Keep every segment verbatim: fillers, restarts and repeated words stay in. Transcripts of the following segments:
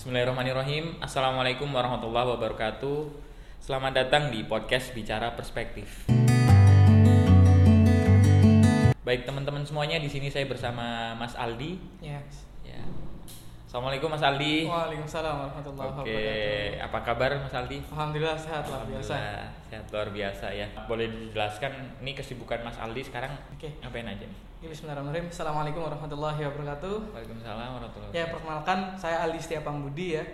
Bismillahirrahmanirrahim. Assalamualaikum warahmatullahi wabarakatuh. Selamat datang di podcast Bicara Perspektif. Baik teman-teman semuanya, di sini saya bersama Mas Aldi. Yes. Ya. Assalamualaikum Mas Aldi. Waalaikumsalam warahmatullahi Oke. wabarakatuh. Oke, apa kabar Mas Aldi? Alhamdulillah sehat luar biasa. Sehat luar biasa ya. Boleh dijelaskan ini kesibukan Mas Aldi sekarang? Oke. Okay. Ngapain aja nih? Bismillahirrahmanirrahim. Assalamualaikum warahmatullahi wabarakatuh. Waalaikumsalam warahmatullahi wabarakatuh. Ya, perkenalkan saya Aldi Setia Pambudi ya.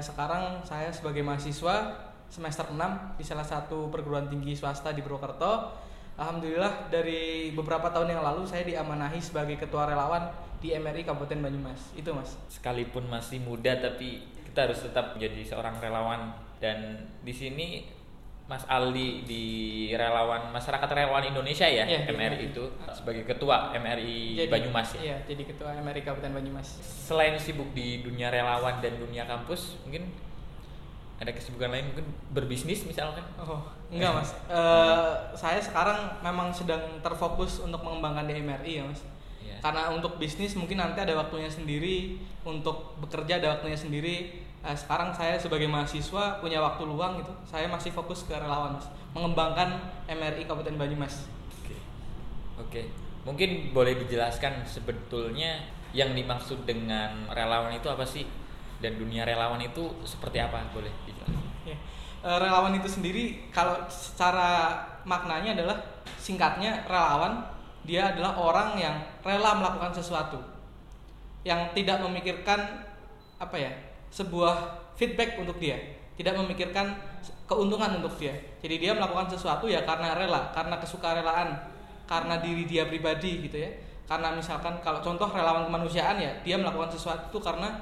Sekarang saya sebagai mahasiswa semester enam di salah satu perguruan tinggi swasta di Purwokerto. Alhamdulillah dari beberapa tahun yang lalu saya diamanahi sebagai ketua relawan di M R I Kabupaten Banyumas. Itu Mas. Sekalipun masih muda tapi kita harus tetap menjadi seorang relawan, dan di sini Mas Aldi di relawan masyarakat relawan Indonesia ya, ya M R I ya. Itu sebagai ketua M R I jadi, Banyumas ya? Iya, jadi ketua M R I Kabupaten Banyumas. Selain sibuk di dunia relawan dan dunia kampus, mungkin ada kesibukan lain, mungkin berbisnis misalkan? Oh, enggak Mas, uh, saya sekarang memang sedang terfokus untuk mengembangkan di M R I ya Mas ya. Karena untuk bisnis mungkin nanti ada waktunya sendiri, untuk bekerja ada waktunya sendiri. Sekarang saya sebagai mahasiswa punya waktu luang gitu, saya masih fokus ke relawan Mas, mengembangkan M R I Kabupaten Banyumas. Oke, oke, mungkin boleh dijelaskan sebetulnya yang dimaksud dengan relawan itu apa sih, dan dunia relawan itu seperti apa, boleh dijelaskan? Ya. Relawan itu sendiri kalau secara maknanya adalah singkatnya relawan, dia adalah orang yang rela melakukan sesuatu, yang tidak memikirkan apa ya? sebuah feedback untuk dia, tidak memikirkan keuntungan untuk dia. Jadi dia melakukan sesuatu ya karena rela, karena kesukarelaan, karena diri dia pribadi gitu ya. Karena misalkan kalau contoh relawan kemanusiaan ya, dia melakukan sesuatu karena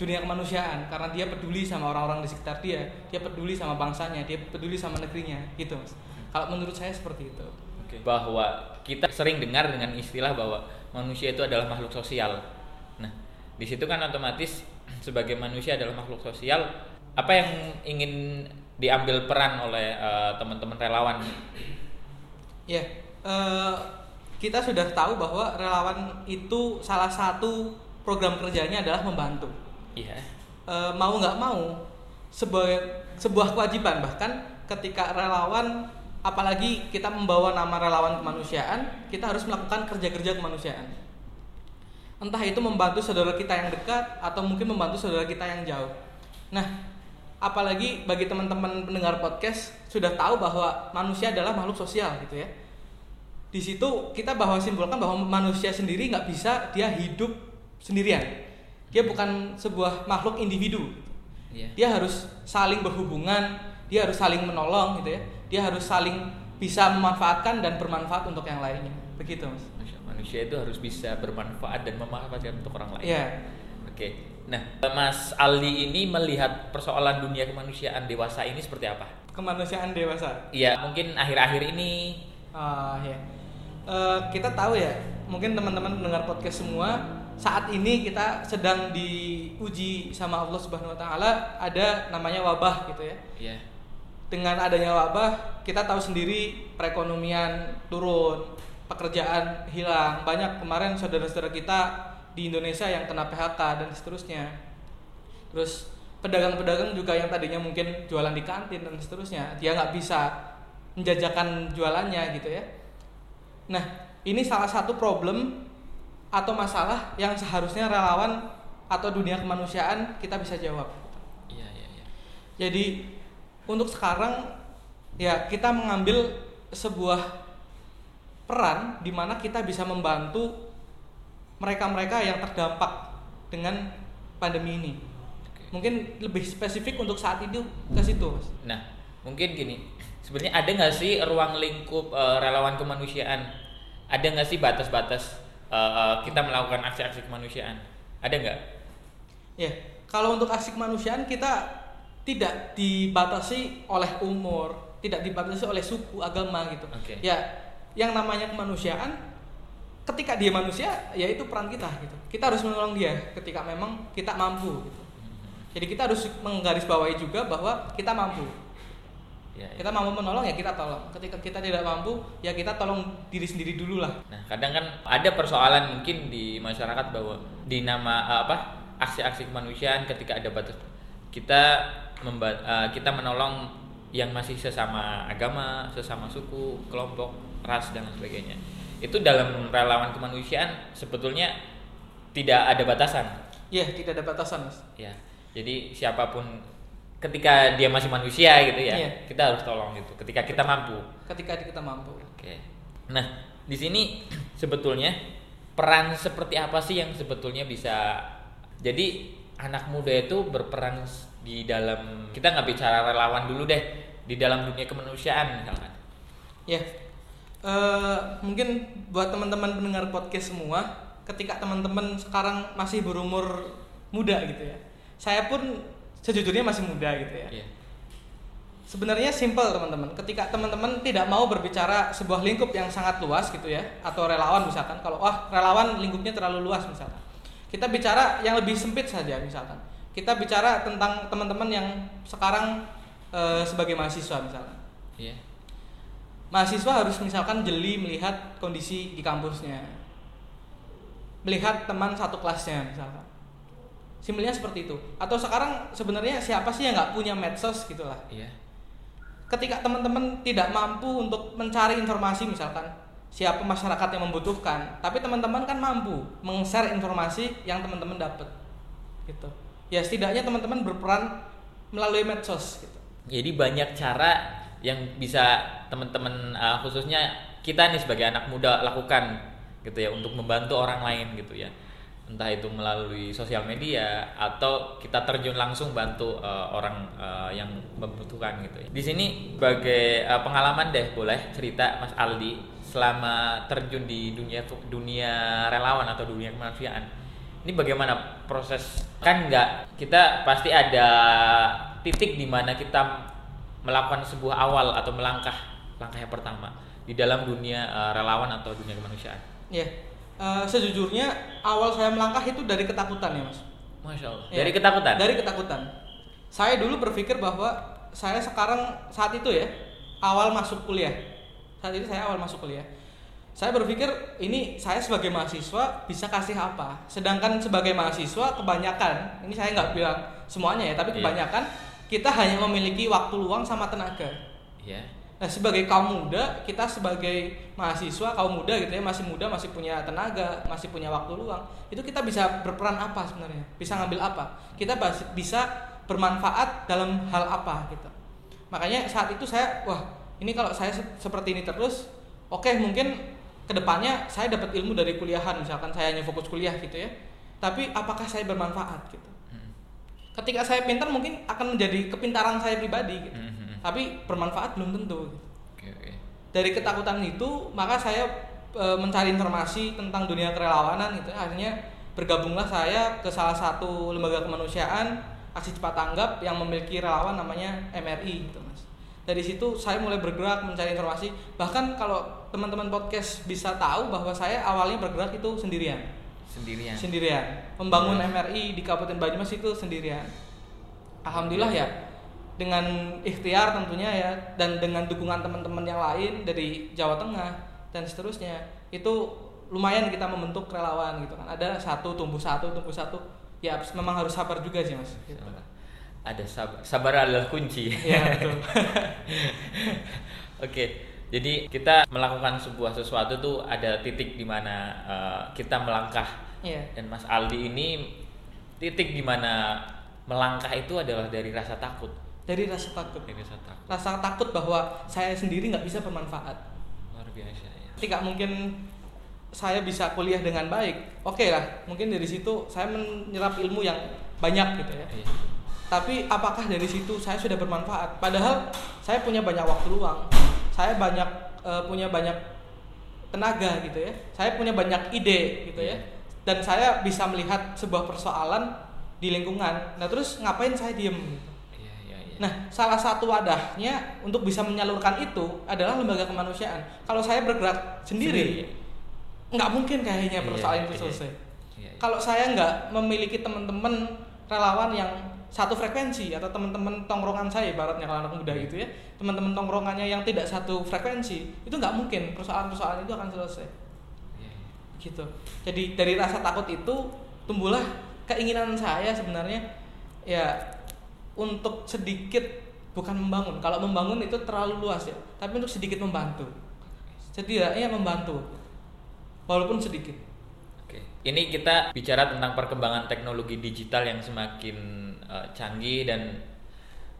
dunia kemanusiaan, karena dia peduli sama orang-orang di sekitar dia, dia peduli sama bangsanya, dia peduli sama negerinya gitu Mas. Kalau menurut saya seperti itu. Oke. Bahwa kita sering dengar dengan istilah bahwa manusia itu adalah makhluk sosial. Nah, di situ kan otomatis sebagai manusia adalah makhluk sosial, apa yang ingin diambil peran oleh uh, teman-teman relawan? Ya, yeah, uh, kita sudah tahu bahwa relawan itu salah satu program kerjanya adalah membantu. Yeah. Uh, mau nggak mau, sebuah sebuah kewajiban, bahkan ketika relawan, apalagi kita membawa nama relawan kemanusiaan, kita harus melakukan kerja-kerja kemanusiaan. Entah itu membantu saudara kita yang dekat atau mungkin membantu saudara kita yang jauh. Nah, apalagi bagi teman-teman pendengar podcast sudah tahu bahwa manusia adalah makhluk sosial gitu ya. Di situ kita bahwa simpulkan bahwa manusia sendiri nggak bisa dia hidup sendirian. Dia bukan sebuah makhluk individu. Dia harus saling berhubungan, dia harus saling menolong gitu ya. Dia harus saling bisa memanfaatkan dan bermanfaat untuk yang lainnya. Begitu Mas. Manusia itu harus bisa bermanfaat dan memanfaatkan untuk orang lain. Iya. Oke. Nah, Mas Aldi ini melihat persoalan dunia kemanusiaan dewasa ini seperti apa? Kemanusiaan dewasa? Iya, mungkin akhir-akhir ini. Uh, ya. Uh, kita tahu ya, mungkin teman-teman pendengar podcast semua, saat ini kita sedang diuji sama Allah Subhanahu Wa Taala, ada namanya wabah gitu ya. Iya. Dengan adanya wabah, kita tahu sendiri perekonomian turun, pekerjaan hilang, banyak kemarin saudara-saudara kita di Indonesia yang kena P H K dan seterusnya. Terus pedagang-pedagang juga yang tadinya mungkin jualan di kantin dan seterusnya, dia nggak bisa menjajakan jualannya gitu ya. Nah, ini salah satu problem atau masalah yang seharusnya relawan atau dunia kemanusiaan kita bisa jawab. Iya, iya, iya. Jadi untuk sekarang ya kita mengambil sebuah peran di mana kita bisa membantu mereka-mereka yang terdampak dengan pandemi ini. Oke. Mungkin lebih spesifik untuk saat itu ke situ, Mas. Nah, mungkin gini, sebenarnya ada nggak sih ruang lingkup uh, relawan kemanusiaan? Ada nggak sih batas-batas uh, uh, kita melakukan aksi-aksi kemanusiaan? Ada nggak? Ya, kalau untuk aksi kemanusiaan kita tidak dibatasi oleh umur, tidak dibatasi oleh suku, agama gitu. Oke. Ya. Yang namanya kemanusiaan, ketika dia manusia, ya itu peran kita gitu. Kita harus menolong dia ketika memang kita mampu gitu. Jadi kita harus menggarisbawahi juga bahwa kita mampu ya, ya. Kita mampu menolong ya kita tolong. Ketika kita tidak mampu, ya kita tolong diri sendiri dulu lah. Nah kadang kan ada persoalan mungkin di masyarakat bahwa di nama apa aksi-aksi kemanusiaan ketika ada batas, kita memba- uh, kita menolong yang masih sesama agama, sesama suku, kelompok, ras dan sebagainya. Itu dalam relawan kemanusiaan sebetulnya tidak ada batasan. Iya, tidak ada batasan, Mas. Ya. Jadi siapapun ketika dia masih manusia gitu ya, iya, kita harus tolong gitu ketika kita mampu. Ketika kita mampu. Oke. Nah, di sini sebetulnya peran seperti apa sih yang sebetulnya bisa, jadi anak muda itu berperan di dalam, kita nggak bicara relawan dulu deh, di dalam dunia kemanusiaan misalkan. Ya, uh, mungkin buat teman-teman pendengar podcast semua, ketika teman-teman sekarang masih berumur muda gitu ya, saya pun sejujurnya masih muda gitu ya. Ya. Sebenarnya simple teman-teman, ketika teman-teman tidak mau berbicara sebuah lingkup yang sangat luas gitu ya, atau relawan misalkan, kalau wah relawan lingkupnya terlalu luas misalkan. Kita bicara yang lebih sempit saja misalkan. Kita bicara tentang teman-teman yang sekarang e, sebagai mahasiswa misalkan. Iya. Mahasiswa harus misalkan jeli melihat kondisi di kampusnya. Melihat teman satu kelasnya misalkan. Simpelnya seperti itu. Atau sekarang sebenarnya siapa sih yang nggak punya medsos gitulah. Iya. Ketika teman-teman tidak mampu untuk mencari informasi misalkan. Siapa masyarakat yang membutuhkan, tapi teman-teman kan mampu meng-share informasi yang teman-teman dapat gitu. Ya setidaknya teman-teman berperan melalui medsos gitu. Jadi banyak cara yang bisa teman-teman uh, khususnya kita nih sebagai anak muda lakukan gitu ya, untuk membantu orang lain gitu ya. Entah itu melalui sosial media atau kita terjun langsung bantu uh, orang uh, yang membutuhkan gitu ya. Di sini sebagai uh, pengalaman deh, boleh cerita Mas Aldi selama terjun di dunia dunia relawan atau dunia kemanusiaan. Ini bagaimana proses? Kan enggak, kita pasti ada titik di mana kita melakukan sebuah awal atau melangkah langkah yang pertama di dalam dunia uh, relawan atau dunia kemanusiaan. Iya. Yeah. Uh, sejujurnya awal saya melangkah itu dari ketakutan ya Mas. Masya Allah. Ya. Dari ketakutan. Dari ketakutan. Saya dulu berpikir bahwa saya sekarang saat itu ya awal masuk kuliah. Saat itu saya awal masuk kuliah. Saya berpikir ini saya sebagai mahasiswa bisa kasih apa? Sedangkan sebagai mahasiswa kebanyakan, ini saya nggak bilang semuanya ya, tapi kebanyakan kita hanya memiliki waktu luang sama tenaga. Iya. Nah sebagai kaum muda, kita sebagai mahasiswa kaum muda gitu ya, masih muda, masih punya tenaga, masih punya waktu luang, itu kita bisa berperan apa sebenarnya, bisa ngambil apa, kita bisa bermanfaat dalam hal apa gitu. Makanya saat itu saya, wah ini kalau saya seperti ini terus, oke okay, mungkin kedepannya saya dapat ilmu dari kuliahan misalkan, saya hanya fokus kuliah gitu ya, tapi apakah saya bermanfaat gitu. Ketika saya pintar mungkin akan menjadi kepintaran saya pribadi gitu, tapi bermanfaat belum tentu. Okay, okay. Dari ketakutan itu, maka saya e, mencari informasi tentang dunia kerelawanan gitu. Akhirnya bergabunglah saya ke salah satu lembaga kemanusiaan Aksi Cepat Tanggap yang memiliki relawan namanya M R I gitu, Mas. Dari situ saya mulai bergerak mencari informasi. Bahkan kalau teman-teman podcast bisa tahu bahwa saya awalnya bergerak itu sendirian. Sendirian. Sendirian. Membangun oh. M R I di Kabupaten Banyumas itu sendirian. Alhamdulillah ya. Dengan ikhtiar tentunya ya, dan dengan dukungan teman-teman yang lain dari Jawa Tengah dan seterusnya, itu lumayan kita membentuk relawan gitu kan. Ada satu tumbuh satu tumbuh satu ya, memang harus sabar juga sih Mas gitu. Ada sabar, sabar adalah kunci ya, betul. Oke, jadi kita melakukan sebuah sesuatu tuh ada titik di mana uh, kita melangkah ya. Dan Mas Aldi ini titik di mana melangkah itu adalah dari rasa takut. Dari rasa takut, dari rasa takut, rasa takut bahwa saya sendiri nggak bisa bermanfaat. Luar biasa ya. Tidak mungkin saya bisa kuliah dengan baik. Oke lah, mungkin dari situ saya menyerap ilmu yang banyak gitu ya. Iya. Tapi apakah dari situ saya sudah bermanfaat? Padahal saya punya banyak waktu luang, saya banyak uh, punya banyak tenaga gitu ya, saya punya banyak ide gitu ya, dan saya bisa melihat sebuah persoalan di lingkungan. Nah terus ngapain saya diem? Nah, salah satu wadahnya untuk bisa menyalurkan itu adalah lembaga kemanusiaan. Kalau saya bergerak sendiri, nggak mungkin kayaknya persoalan itu selesai. Kalau saya nggak memiliki teman-teman relawan yang satu frekuensi, atau teman-teman tongkrongan saya, ibaratnya kalau anak muda gitu ya, teman-teman tongkrongannya yang tidak satu frekuensi, itu nggak mungkin persoalan-persoalan itu akan selesai. Gitu. Jadi dari rasa takut itu tumbuhlah keinginan saya sebenarnya ya untuk sedikit, bukan membangun, kalau membangun itu terlalu luas ya, tapi untuk sedikit membantu, setidaknya membantu walaupun sedikit. Oke, ini kita bicara tentang perkembangan teknologi digital yang semakin uh, canggih dan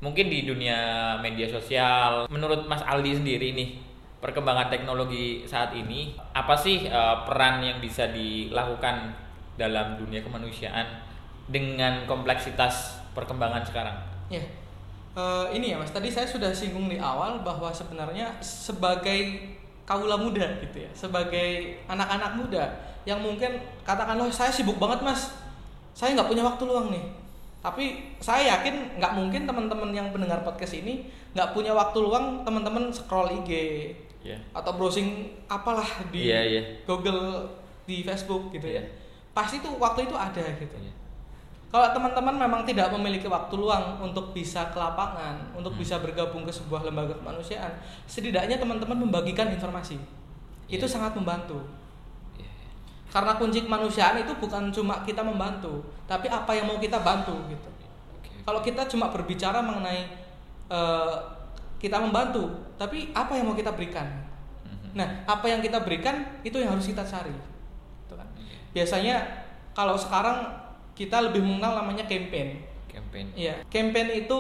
mungkin di dunia media sosial. Menurut Mas Aldi sendiri nih, perkembangan teknologi saat ini apa sih uh, peran yang bisa dilakukan dalam dunia kemanusiaan dengan kompleksitas perkembangan sekarang? Ya, uh, ini ya Mas, tadi saya sudah singgung di awal bahwa sebenarnya sebagai kaula muda gitu ya, sebagai anak-anak muda yang mungkin katakanlah saya sibuk banget Mas, saya nggak punya waktu luang nih. Tapi saya yakin nggak mungkin teman-teman yang pendengar podcast ini nggak punya waktu luang, teman-teman scroll I G yeah. atau browsing apalah di yeah, yeah. Google, di Facebook gitu yeah. ya. Pasti tuh waktu itu ada gitu ya. Yeah. Kalau teman-teman memang tidak memiliki waktu luang untuk bisa ke lapangan, untuk hmm. bisa bergabung ke sebuah lembaga kemanusiaan, setidaknya teman-teman membagikan informasi. Yeah. Itu sangat membantu. Yeah. Karena kunci kemanusiaan itu bukan cuma kita membantu, tapi apa yang mau kita bantu gitu. Okay. Kalau kita cuma berbicara mengenai uh, kita membantu, tapi apa yang mau kita berikan? Mm-hmm. Nah, apa yang kita berikan itu yang harus kita cari. Gitu kan? Yeah. Biasanya kalau sekarang kita lebih mengenal namanya campaign. Campaign. Iya, campaign itu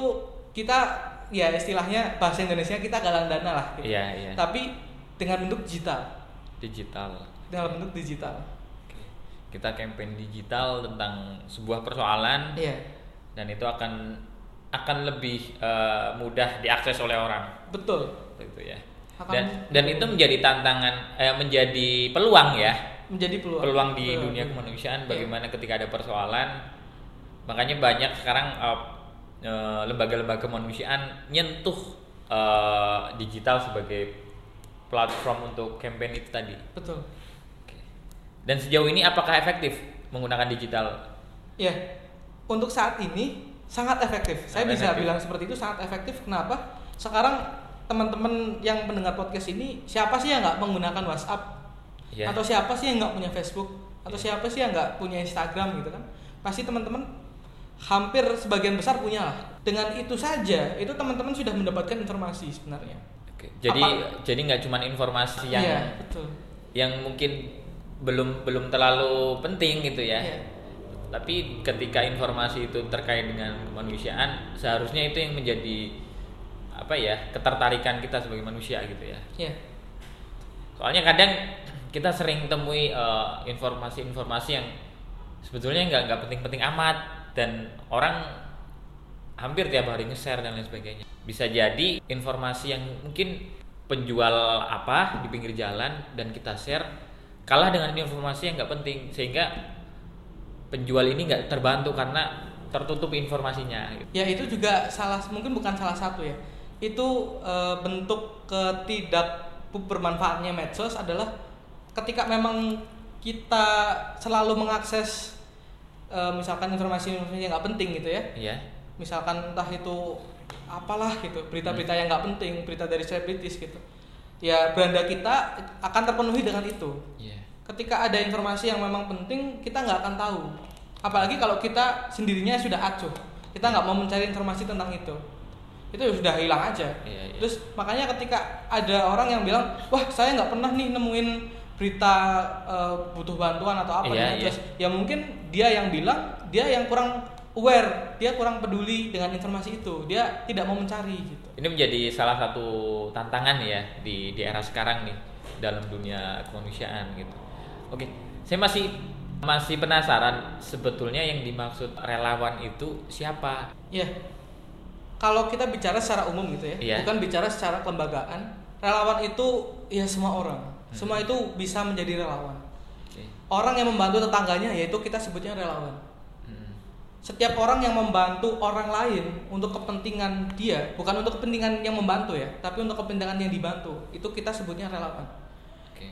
kita ya istilahnya bahasa Indonesia kita galang dana lah. Gitu. Iya, iya. Tapi dengan bentuk digital. Digital. Dalam bentuk digital. Oke. Kita campaign digital tentang sebuah persoalan. Iya. Dan itu akan akan lebih uh, mudah diakses oleh orang. Betul. Begitu ya. Akan dan betul. Dan itu menjadi tantangan, eh, menjadi peluang ya. Menjadi peluang, peluang di peluang. dunia kemanusiaan, bagaimana yeah. ketika ada persoalan. Makanya banyak sekarang uh, uh, lembaga-lembaga kemanusiaan nyentuh uh, digital sebagai platform untuk campaign itu tadi. Betul. Oke. Dan sejauh ini apakah efektif menggunakan digital? Ya, yeah. untuk saat ini sangat efektif. Saya sangat bisa efektif. bilang seperti itu, sangat efektif. Kenapa? Sekarang teman-teman yang mendengar podcast ini, siapa sih yang nggak menggunakan WhatsApp? Yeah. Atau siapa sih yang nggak punya Facebook, atau yeah. siapa sih yang nggak punya Instagram gitu kan? Pasti teman-teman hampir sebagian besar punya lah. Dengan itu saja itu teman-teman sudah mendapatkan informasi sebenarnya. Oke. Jadi Apa? jadi nggak cuma informasi yang yeah, betul. yang mungkin belum belum terlalu penting gitu ya. Yeah. Tapi ketika informasi itu terkait dengan kemanusiaan, seharusnya itu yang menjadi apa ya ketertarikan kita sebagai manusia gitu ya. Yeah. Soalnya kadang kita sering temui uh, informasi-informasi yang sebetulnya nggak nggak penting-penting amat dan orang hampir tiap hari nge-share dan lain sebagainya. Bisa jadi informasi yang mungkin penjual apa di pinggir jalan dan kita share kalah dengan informasi yang nggak penting, sehingga penjual ini nggak terbantu karena tertutup informasinya. Ya itu juga salah, mungkin bukan salah satu ya. Itu uh, bentuk ketidak bermanfaatnya medsos adalah ketika memang kita selalu mengakses uh, misalkan informasi-informasi yang nggak penting gitu ya, yeah. misalkan entah itu apalah gitu, berita-berita hmm. yang nggak penting, berita dari selebritis gitu, ya beranda kita akan terpenuhi dengan itu. Yeah. Ketika ada informasi yang memang penting, kita nggak akan tahu. Apalagi kalau kita sendirinya sudah acuh, kita nggak mau mencari informasi tentang itu, itu sudah hilang aja. Yeah, yeah. Terus makanya ketika ada orang yang bilang, wah saya nggak pernah nih nemuin berita uh, butuh bantuan atau apa yeah, gitu. Yeah. Ya mungkin dia yang bilang, dia yang kurang aware, dia kurang peduli dengan informasi itu, dia tidak mau mencari gitu. Ini menjadi salah satu tantangan ya di, di era sekarang nih dalam dunia kemanusiaan gitu. Oke, saya masih masih penasaran sebetulnya yang dimaksud relawan itu siapa? Ya, yeah. kalau kita bicara secara umum gitu ya, yeah. bukan bicara secara kelembagaan. Relawan itu ya semua orang. Semua itu bisa menjadi relawan. Okay. Orang yang membantu tetangganya, yaitu kita sebutnya relawan. Hmm. Setiap orang yang membantu orang lain untuk kepentingan dia, bukan untuk kepentingan yang membantu ya, tapi untuk kepentingan yang dibantu, itu kita sebutnya relawan. Okay.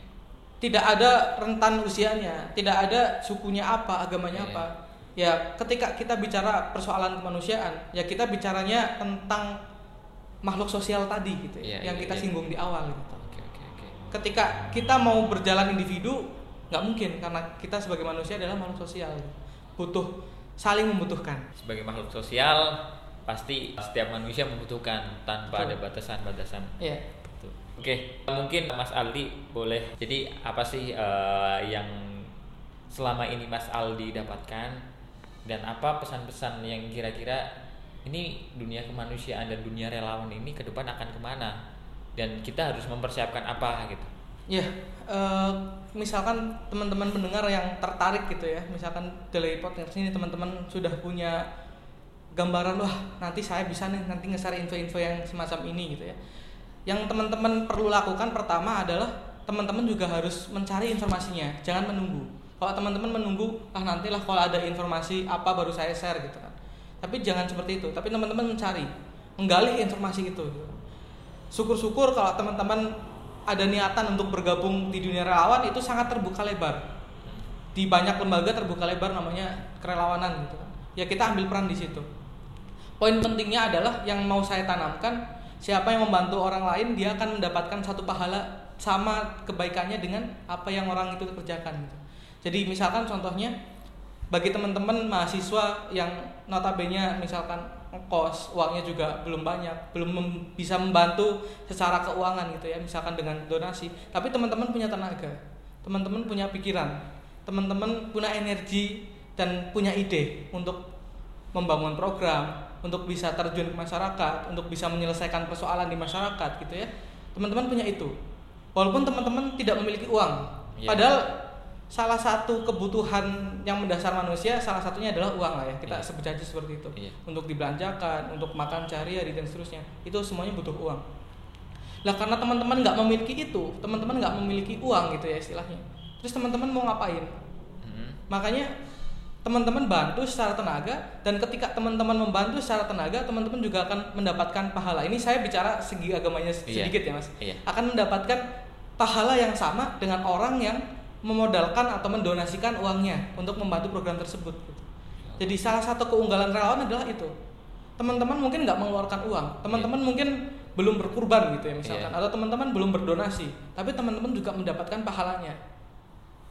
Tidak ada rentan usianya, tidak ada sukunya apa, agamanya yeah. apa. Ya, ketika kita bicara persoalan kemanusiaan, ya kita bicaranya tentang makhluk sosial tadi gitu ya, yeah, yang yeah, kita yeah. singgung di awal gitu. Ketika kita mau berjalan individu, nggak mungkin, karena kita sebagai manusia adalah makhluk sosial, butuh saling membutuhkan. Sebagai makhluk sosial, pasti setiap manusia membutuhkan tanpa Betul. Ada batasan-batasan. Iya. Betul. Oke, mungkin Mas Aldi boleh. Jadi apa sih uh, yang selama ini Mas Aldi dapatkan dan apa pesan-pesan yang kira-kira ini dunia kemanusiaan dan dunia relawan ini ke depan akan kemana dan kita harus mempersiapkan apa gitu? Ya, uh, misalkan teman-teman pendengar yang tertarik gitu ya, misalkan dari podcast ini teman-teman sudah punya gambaran, wah nanti saya bisa nih nanti nge-share info-info yang semacam ini gitu ya. Yang teman-teman perlu lakukan pertama adalah teman-teman juga harus mencari informasinya, jangan menunggu. Kalau teman-teman menunggu, ah nantilah kalau ada informasi apa baru saya share gitu kan. Tapi jangan seperti itu, tapi teman-teman mencari, menggali informasi itu. Syukur-syukur kalau teman-teman ada niatan untuk bergabung di dunia relawan, itu sangat terbuka lebar. Di banyak lembaga terbuka lebar namanya kerelawanan gitu. Ya kita ambil peran di situ. Poin pentingnya adalah yang mau saya tanamkan, siapa yang membantu orang lain dia akan mendapatkan satu pahala sama kebaikannya dengan apa yang orang itu kerjakan gitu. Jadi misalkan contohnya bagi teman-teman mahasiswa yang notabene misalkan kos uangnya juga belum banyak, belum mem- bisa membantu secara keuangan gitu ya, misalkan dengan donasi, tapi teman-teman punya tenaga, teman-teman punya pikiran, teman-teman punya energi dan punya ide untuk membangun program, untuk bisa terjun ke masyarakat, untuk bisa menyelesaikan persoalan di masyarakat gitu ya, teman-teman punya itu walaupun teman-teman tidak memiliki uang ya. Padahal salah satu kebutuhan yang mendasar manusia salah satunya adalah uang lah ya, kita yeah. sebut aja seperti itu yeah. Untuk dibelanjakan, untuk makan sehari-hari dan seterusnya, itu semuanya butuh uang. Lah karena teman-teman nggak memiliki itu, teman-teman nggak memiliki uang gitu ya istilahnya, terus teman-teman mau ngapain? Mm-hmm. Makanya teman-teman bantu secara tenaga, dan ketika teman-teman membantu secara tenaga teman-teman juga akan mendapatkan pahala. Ini saya bicara segi agamanya sedikit yeah. ya mas yeah. Akan mendapatkan pahala yang sama dengan orang yang memodalkan atau mendonasikan uangnya untuk membantu program tersebut. Jadi salah satu keunggulan relawan adalah itu. Teman-teman mungkin nggak mengeluarkan uang, teman-teman yeah. mungkin belum berkurban gitu ya misalkan, yeah. atau teman-teman belum berdonasi, tapi teman-teman juga mendapatkan pahalanya.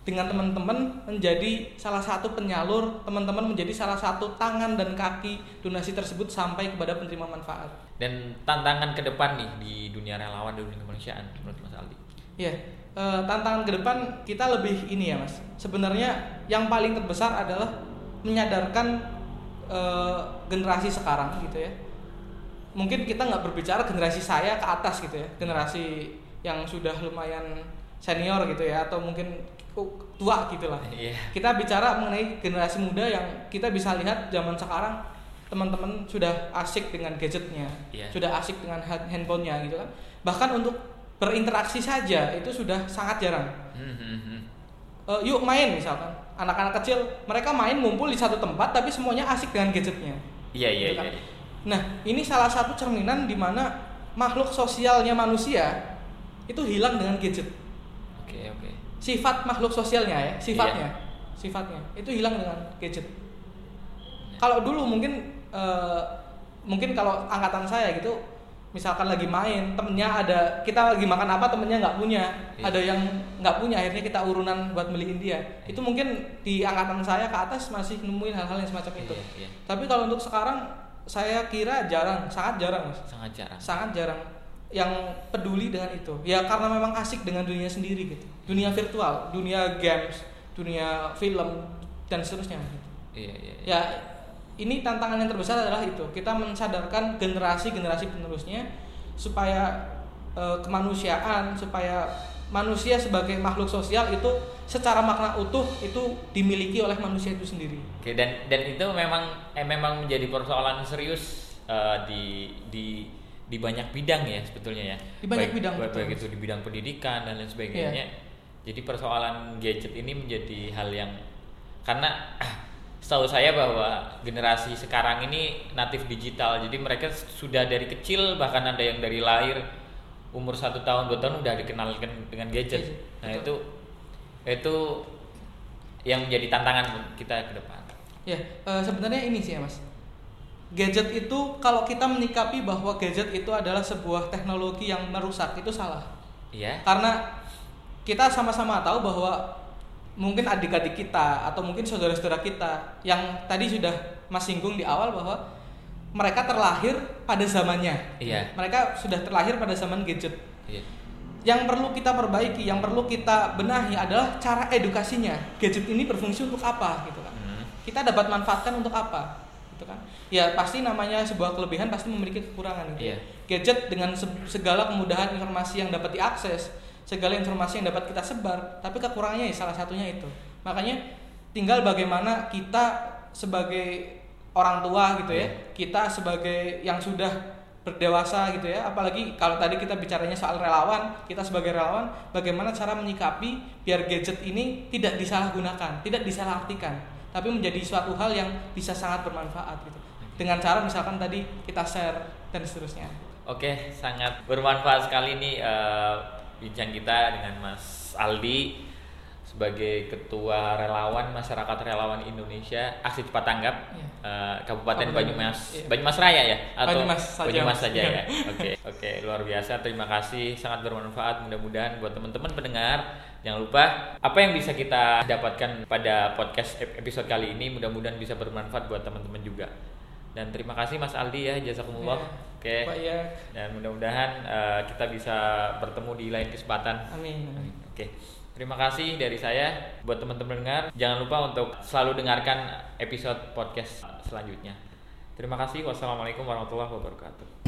Dengan teman-teman menjadi salah satu penyalur, teman-teman menjadi salah satu tangan dan kaki donasi tersebut sampai kepada penerima manfaat. Dan tantangan ke depan nih di dunia relawan dan dunia kemanusiaan menurut Mas Aldi? Iya. Yeah. Tantangan ke depan kita lebih ini ya mas, sebenarnya yang paling terbesar adalah menyadarkan e, generasi sekarang gitu ya. Mungkin kita nggak berbicara generasi saya ke atas gitu ya, generasi yang sudah lumayan senior gitu ya, atau mungkin tua gitu lah yeah. Kita bicara mengenai generasi muda yang kita bisa lihat zaman sekarang teman-teman sudah asik dengan gadgetnya yeah. Sudah asik dengan handphonenya gitu kan, bahkan untuk berinteraksi saja itu sudah sangat jarang. Mm-hmm. Uh, yuk main misalkan, anak-anak kecil mereka main ngumpul di satu tempat tapi semuanya asik dengan gadgetnya. Iya iya iya. Nah ini salah satu cerminan di mana makhluk sosialnya manusia itu hilang dengan gadget. Oke okay, oke. Okay. Sifat makhluk sosialnya ya, sifatnya, yeah. sifatnya itu hilang dengan gadget. Yeah. Kalau dulu mungkin uh, mungkin kalau angkatan saya gitu. Misalkan lagi main, temennya ada, kita lagi makan apa temennya nggak punya, yeah. ada yang nggak punya, akhirnya kita urunan buat beliin dia. Yeah. Itu mungkin di angkatan saya ke atas masih nemuin hal-hal yang semacam itu. Yeah, yeah. Tapi kalau untuk sekarang, saya kira jarang, sangat jarang mas. Sangat jarang. Sangat jarang yang peduli dengan itu. Ya karena memang asik dengan dunia sendiri gitu, dunia virtual, dunia games, dunia film dan seterusnya. Iya yeah, iya. Yeah, yeah. Ya. Ini tantangan yang terbesar adalah itu, kita mensadarkan generasi-generasi penerusnya supaya e, kemanusiaan, supaya manusia sebagai makhluk sosial itu secara makna utuh itu dimiliki oleh manusia itu sendiri. Oke, dan dan itu memang eh, memang menjadi persoalan serius uh, di di di banyak bidang ya sebetulnya ya. Di banyak baik, bidang. Baik itu di bidang pendidikan dan lain sebagainya. Yeah. Jadi persoalan gadget ini menjadi hal yang karena setahu saya bahwa generasi sekarang ini natif digital, jadi mereka sudah dari kecil, bahkan ada yang dari lahir umur satu tahun dua tahun udah dikenalkan dengan gadget. Nah itu itu yang menjadi tantangan kita ke depan. Ya e, sebenarnya ini sih ya mas, gadget itu kalau kita menyikapi bahwa gadget itu adalah sebuah teknologi yang merusak itu salah. Iya. Karena kita sama-sama tahu bahwa mungkin adik-adik kita atau mungkin saudara-saudara kita yang tadi sudah Mas singgung di awal bahwa mereka terlahir pada zamannya. Iya. Mereka sudah terlahir pada zaman gadget. Iya. Yang perlu kita perbaiki, yang perlu kita benahi adalah cara edukasinya. Gadget ini berfungsi untuk apa gitu kan? Hmm. Kita dapat manfaatkan untuk apa? Gitu kan? Ya pasti namanya sebuah kelebihan pasti memiliki kekurangan gitu. Iya. Gadget dengan segala kemudahan informasi yang dapat diakses, segala informasi yang dapat kita sebar, tapi kekurangannya ya salah satunya itu. Makanya tinggal bagaimana kita sebagai orang tua gitu ya, kita sebagai yang sudah berdewasa gitu ya, apalagi kalau tadi kita bicaranya soal relawan, kita sebagai relawan bagaimana cara menyikapi biar gadget ini tidak disalahgunakan, tidak disalahartikan, tapi menjadi suatu hal yang bisa sangat bermanfaat gitu. Dengan cara misalkan tadi kita share dan seterusnya. Oke, sangat bermanfaat sekali nih uh... bincang kita dengan Mas Aldi sebagai Ketua Relawan Masyarakat Relawan Indonesia Aksi Cepat Tanggap ya. uh, Kabupaten Banyumas ya. Banyumas Raya ya atau Banyumas saja, Banyumas saja ya. Oke oke luar biasa, terima kasih, sangat bermanfaat. Mudah-mudahan buat teman-teman pendengar jangan lupa apa yang bisa kita dapatkan pada podcast episode kali ini mudah-mudahan bisa bermanfaat buat teman-teman juga. Dan terima kasih Mas Aldi ya, jazakumullah. Ya, oke. Ya. Dan mudah-mudahan uh, kita bisa bertemu di lain kesempatan. Amin. Amin. Oke. Terima kasih dari saya buat teman-teman dengar. Jangan lupa untuk selalu dengarkan episode podcast selanjutnya. Terima kasih. Wassalamualaikum warahmatullahi wabarakatuh.